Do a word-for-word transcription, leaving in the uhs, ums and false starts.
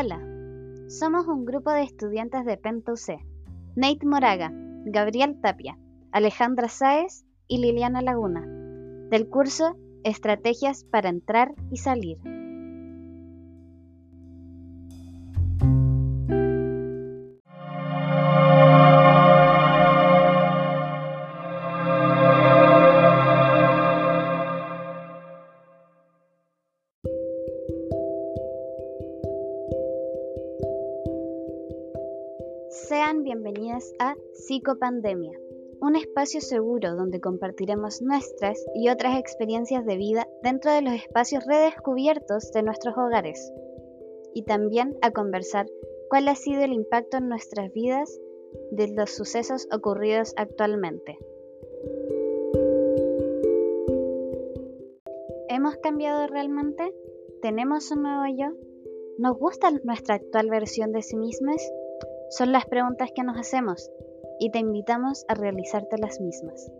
Hola, somos un grupo de estudiantes de PENTA U C, Nate Moraga, Gabriel Tapia, Alejandra Sáez y Liliana Laguna, del curso Estrategias para Entrar y Salir. Sean bienvenidas a Psicopandemia, un espacio seguro donde compartiremos nuestras y otras experiencias de vida dentro de los espacios redescubiertos de nuestros hogares, y también a conversar cuál ha sido el impacto en nuestras vidas de los sucesos ocurridos actualmente. ¿Hemos cambiado realmente? ¿Tenemos un nuevo yo? ¿Nos gusta nuestra actual versión de sí mismas? Son las preguntas que nos hacemos y te invitamos a realizarte las mismas.